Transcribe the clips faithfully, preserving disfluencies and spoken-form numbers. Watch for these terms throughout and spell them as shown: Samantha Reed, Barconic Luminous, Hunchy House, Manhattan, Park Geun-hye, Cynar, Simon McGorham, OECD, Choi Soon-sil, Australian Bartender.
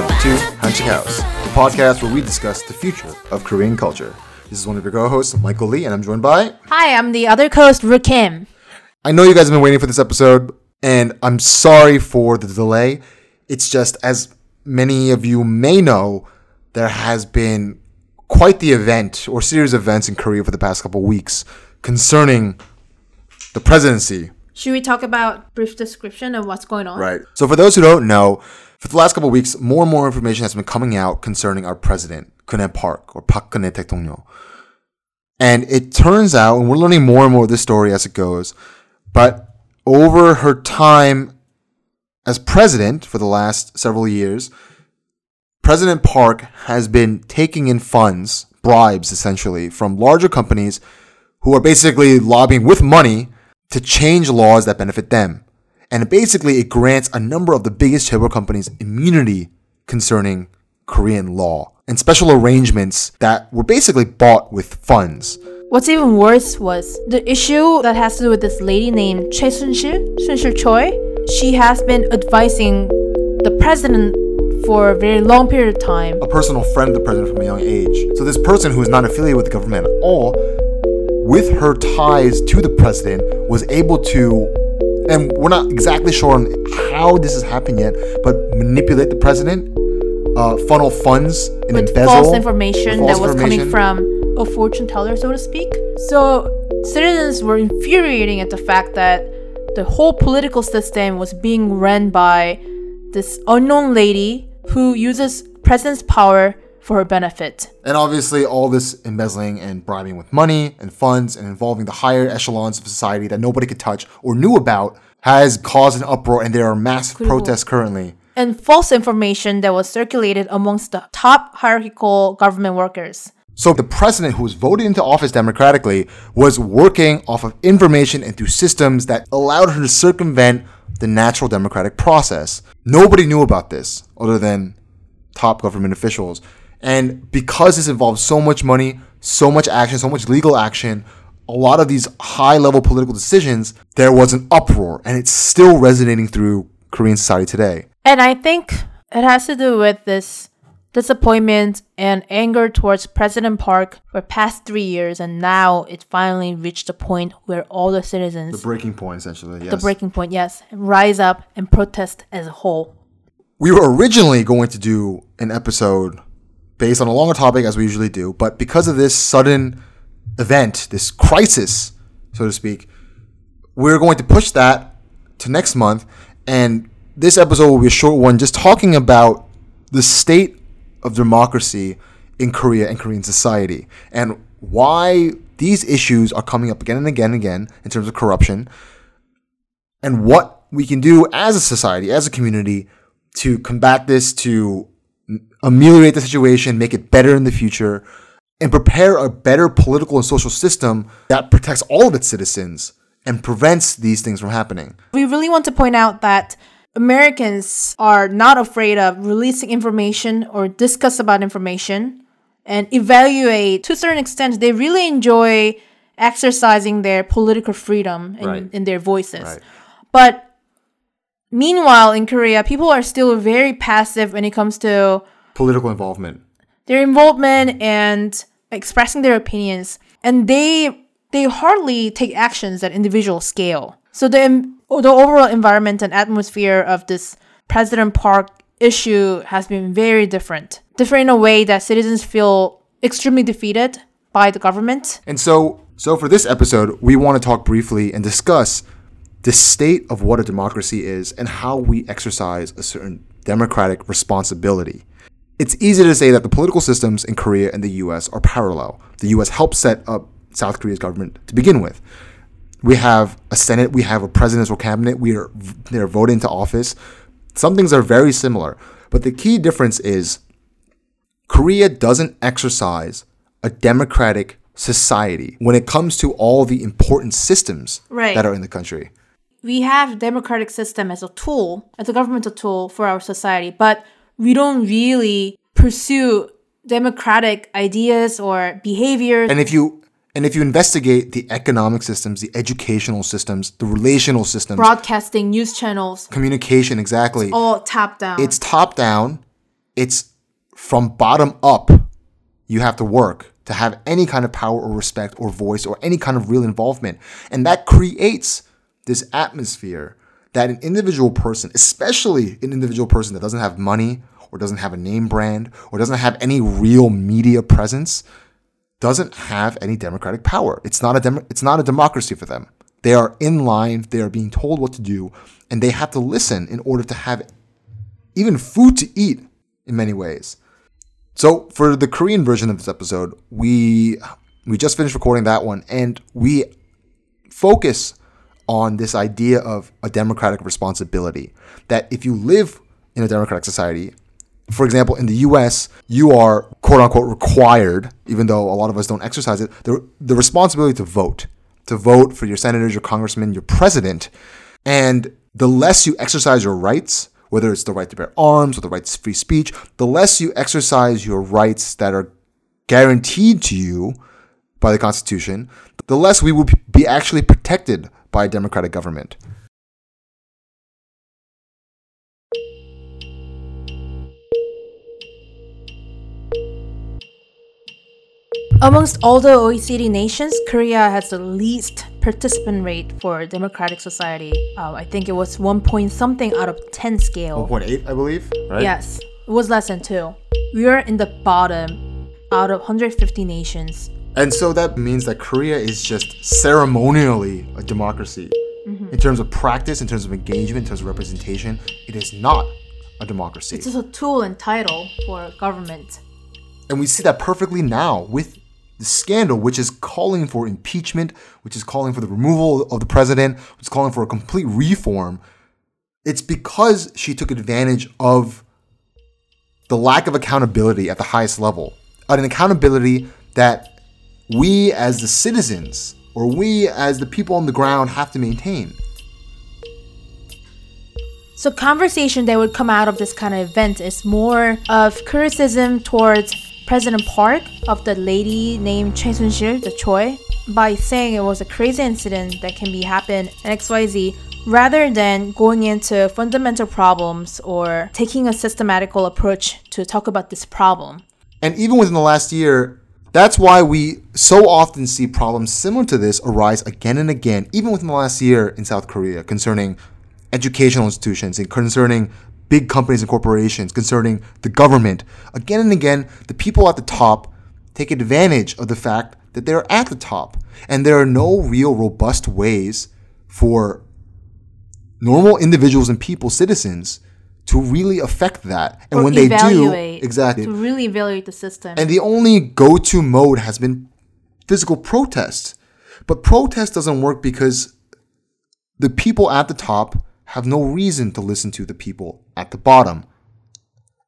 welcome to Hunchy House, the podcast where we discuss the future of Korean culture. This is one of your co-hosts, Michael Lee, and I'm joined by... Hi, I'm the other co-host, Ru Kim. I know you guys have been waiting for this episode, and I'm sorry for the delay. It's just, as many of you may know, there has been quite the event or series of events in Korea for the past couple weeks concerning the presidency. Should we talk about brief description of what's going on? Right. So for those who don't know, for the last couple of weeks, more and more information has been coming out concerning our president, Geun-hye Park, or Park Geun-hye 대통령. And it turns out, and we're learning more and more of this story as it goes, but over her time as president for the last several years, President Park has been taking in funds, bribes essentially, from larger companies who are basically lobbying with money to change laws that benefit them. And basically, it grants a number of the biggest chaebol companies immunity concerning Korean law and special arrangements that were basically bought with funds. What's even worse was the issue that has to do with this lady named Choi Soon-sil, Soon-sil Choi. She has been advising the president for a very long period of time. A personal friend of the president from a young age. So this person who is not affiliated with the government at all, with her ties to the president, was able to, and we're not exactly sure on how this has happened yet, but manipulate the president, uh, funnel funds, and with embezzle. False information false that was information. coming from a fortune teller, so to speak. So citizens were infuriating at the fact that the whole political system was being run by this unknown lady who uses president's power for her benefit. And obviously all this embezzling and bribing with money and funds and involving the higher echelons of society that nobody could touch or knew about has caused an uproar, and there are massive cool. protests currently. And false information that was circulated amongst the top hierarchical government workers. So the president, who was voted into office democratically, was working off of information and through systems that allowed her to circumvent the natural democratic process. Nobody knew about this other than top government officials. And because this involves so much money, so much action, so much legal action, a lot of these high-level political decisions, there was an uproar. And it's still resonating through Korean society today. And I think it has to do with this disappointment and anger towards President Park for the past three years. And now it finally reached the point where all the citizens... The breaking point, essentially, yes. The breaking point, yes. Rise up and protest as a whole. We were originally going to do an episode based on a longer topic, as we usually do, but because of this sudden event, this crisis, so to speak, we're going to push that to next month, and this episode will be a short one, just talking about the state of democracy in Korea and Korean society, and why these issues are coming up again and again and again in terms of corruption, and what we can do as a society, as a community, to combat this, to ameliorate the situation, make it better in the future, and prepare a better political and social system that protects all of its citizens and prevents these things from happening. We really want to point out that Americans are not afraid of releasing information or discuss about information and evaluate. To a certain extent, they really enjoy exercising their political freedom in, right. in their voices. Right. But meanwhile, in Korea, people are still very passive when it comes to political involvement, their involvement and expressing their opinions. And they they hardly take actions at individual scale. So the, the overall environment and atmosphere of this President Park issue has been very different. Different in a way that citizens feel extremely defeated by the government. And so, so for this episode, we want to talk briefly and discuss the state of what a democracy is and how we exercise a certain democratic responsibility. It's easy to say that the political systems in Korea and the U S are parallel. The U S helped set up South Korea's government to begin with. We have a Senate, we have a presidential cabinet, we are they're voted into office. Some things are very similar, but the key difference is Korea doesn't exercise a democratic society when it comes to all the important systems right. that are in the country. We have democratic system as a tool, as a governmental tool for our society, but we don't really pursue democratic ideas or behaviors. And if you and if you investigate the economic systems, the educational systems, the relational systems, broadcasting, news channels, communication, exactly, it's all top down. It's top down. it's from bottom up. You have to work to have any kind of power or respect or voice or any kind of real involvement. And that creates this atmosphere that an individual person, especially an individual person that doesn't have money or doesn't have a name brand or doesn't have any real media presence, doesn't have any democratic power. It's not a dem- it's not a democracy for them. They are in line, they are being told what to do, and they have to listen in order to have even food to eat in many ways. So for the Korean version of this episode, we we just finished recording that one, and we focus on this idea of a democratic responsibility, that if you live in a democratic society, for example, in the U S, you are quote-unquote required, even though a lot of us don't exercise it, the, the responsibility to vote, to vote for your senators, your congressmen, your president. And the less you exercise your rights, whether it's the right to bear arms or the right to free speech, the less you exercise your rights that are guaranteed to you by the Constitution, the less we would be actually protected by a democratic government. Amongst all the O E C D nations, Korea has the least participant rate for democratic society. Uh, I think it was one point something out of ten scale. one point eight, I believe, right? Yes, it was less than two. We are in the bottom out of one hundred fifty nations. And so that means that Korea is just ceremonially a democracy. Mm-hmm. In terms of practice, in terms of engagement, in terms of representation, it is not a democracy. It's just a tool and title for government. And we see that perfectly now with the scandal, which is calling for impeachment, which is calling for the removal of the president, which is calling for a complete reform. It's because she took advantage of the lack of accountability at the highest level, an accountability that we as the citizens or we as the people on the ground have to maintain. So conversation that would come out of this kind of event is more of criticism towards President Park of the lady named Choi Soon-sil, the Choi, by saying it was a crazy incident that can be happen in X Y Z, rather than going into fundamental problems or taking a systematical approach to talk about this problem. And even within the last year, that's why we so often see problems similar to this arise again and again, even within the last year in South Korea, concerning educational institutions and concerning big companies and corporations, concerning the government. Again and again, the people at the top take advantage of the fact that they're at the top. And there are no real robust ways for normal individuals and people, citizens, to really affect that. And or when evaluate, they do, exactly. To really evaluate the system. And the only go-to mode has been physical protest. But protest doesn't work because the people at the top have no reason to listen to the people at the bottom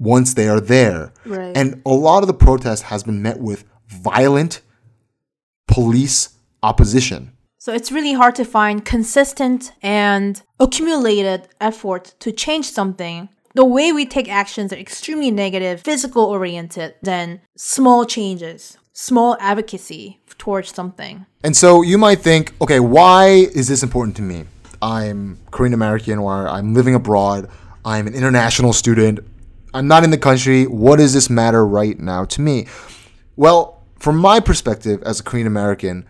once they are there. Right. And a lot of the protest has been met with violent police opposition. So it's really hard to find consistent and accumulated effort to change something. The way we take actions are extremely negative, physical oriented, than small changes, small advocacy towards something. And so you might think, okay, why is this important to me? I'm Korean American, or I'm living abroad. I'm an international student. I'm not in the country. What does this matter right now to me? Well, from my perspective as a Korean American,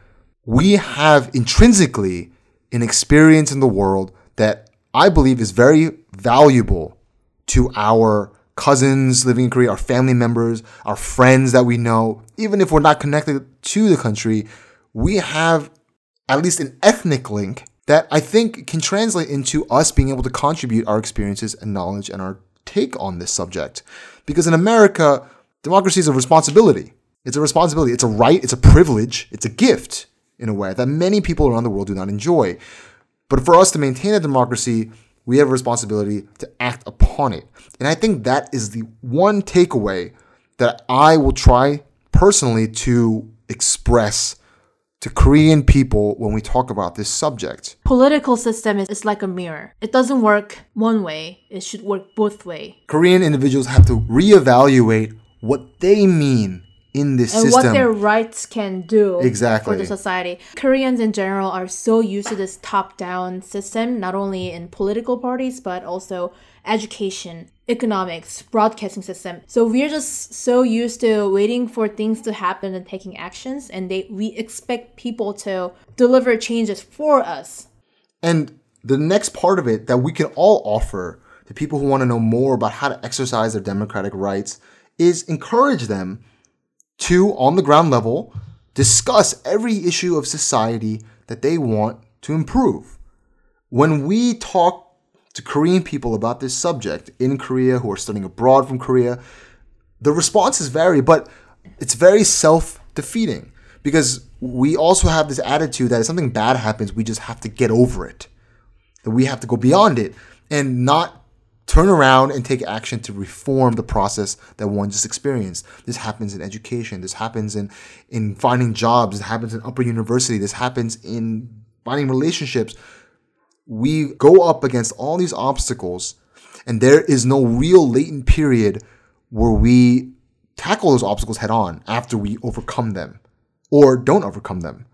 we have intrinsically an experience in the world that I believe is very valuable to our cousins living in Korea, our family members, our friends that we know. Even if we're not connected to the country, we have at least an ethnic link that I think can translate into us being able to contribute our experiences and knowledge and our take on this subject. Because in America, democracy is a responsibility. It's a responsibility. It's a right. It's a privilege. It's a gift, in a way, that many people around the world do not enjoy. But for us to maintain a democracy, we have a responsibility to act upon it. And I think that is the one takeaway that I will try personally to express to Korean people when we talk about this subject. Political system is, is like a mirror. It doesn't work one way. It should work both way. Korean individuals have to reevaluate what they mean in this and system. And what their rights can do exactly. for the society. Koreans in general are so used to this top-down system, not only in political parties, but also education, economics, broadcasting system. So we're just so used to waiting for things to happen and taking actions, and they we expect people to deliver changes for us. And the next part of it that we can all offer to people who want to know more about how to exercise their democratic rights is encourage them to, on the ground level, discuss every issue of society that they want to improve. When we talk to Korean people about this subject in Korea who are studying abroad from Korea, the responses vary, but it's very self-defeating because we also have this attitude that if something bad happens, we just have to get over it, that we have to go beyond it and not turn around and take action to reform the process that one just experienced. This happens in education. This happens in, in finding jobs. This happens in upper university. This happens in finding relationships. We go up against all these obstacles, and there is no real latent period where we tackle those obstacles head on after we overcome them or don't overcome them.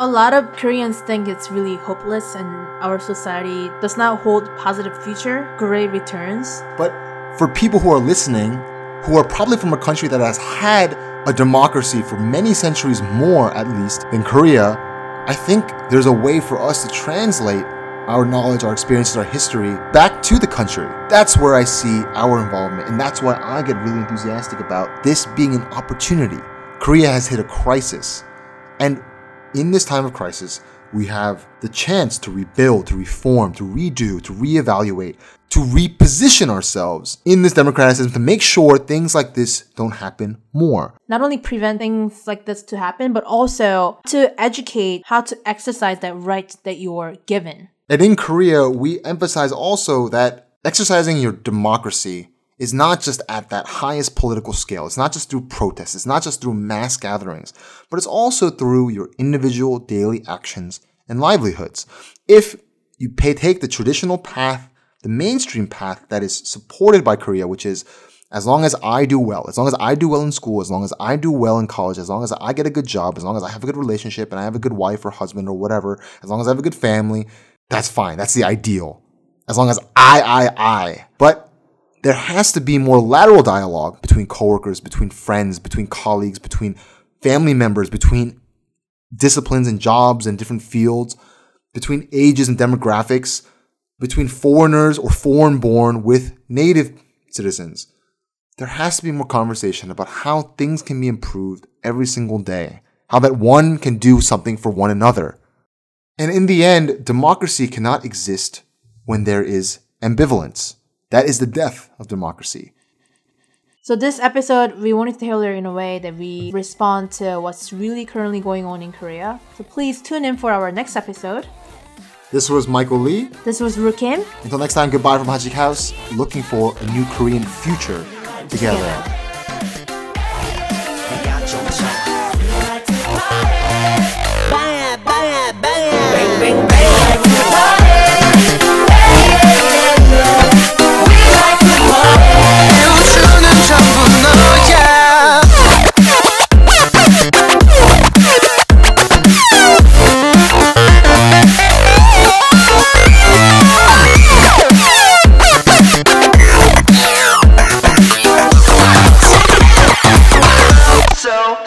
A lot of Koreans think it's really hopeless and our society does not hold positive future, great returns. But for people who are listening, who are probably from a country that has had a democracy for many centuries more, at least, than Korea, I think there's a way for us to translate our knowledge, our experiences, our history back to the country. That's where I see our involvement, and that's why I get really enthusiastic about this being an opportunity. Korea has hit a crisis, and in this time of crisis, we have the chance to rebuild, to reform, to redo, to reevaluate, to reposition ourselves in this democratic system to make sure things like this don't happen more. Not only prevent things like this to happen, but also to educate how to exercise that right that you are given. And in Korea, we emphasize also that exercising your democracy is not just at that highest political scale. It's not just through protests. It's not just through mass gatherings, but it's also through your individual daily actions and livelihoods. If you pay, take the traditional path, the mainstream path that is supported by Korea, which is as long as I do well, as long as I do well in school, as long as I do well in college, as long as I get a good job, as long as I have a good relationship and I have a good wife or husband or whatever, as long as I have a good family, that's fine. That's the ideal. As long as I, I, I. But there has to be more lateral dialogue between coworkers, between friends, between colleagues, between family members, between disciplines and jobs and different fields, between ages and demographics, between foreigners or foreign-born with native citizens. There has to be more conversation about how things can be improved every single day, how that one can do something for one another. And in the end, democracy cannot exist when there is ambivalence. That is the death of democracy. So this episode, we wanted to tailor in a way that we respond to what's really currently going on in Korea. So please tune in for our next episode. This was Michael Lee. This was Roo Kim. Until next time, goodbye from Hunchy House. Looking for a new Korean future together. together.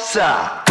Stop.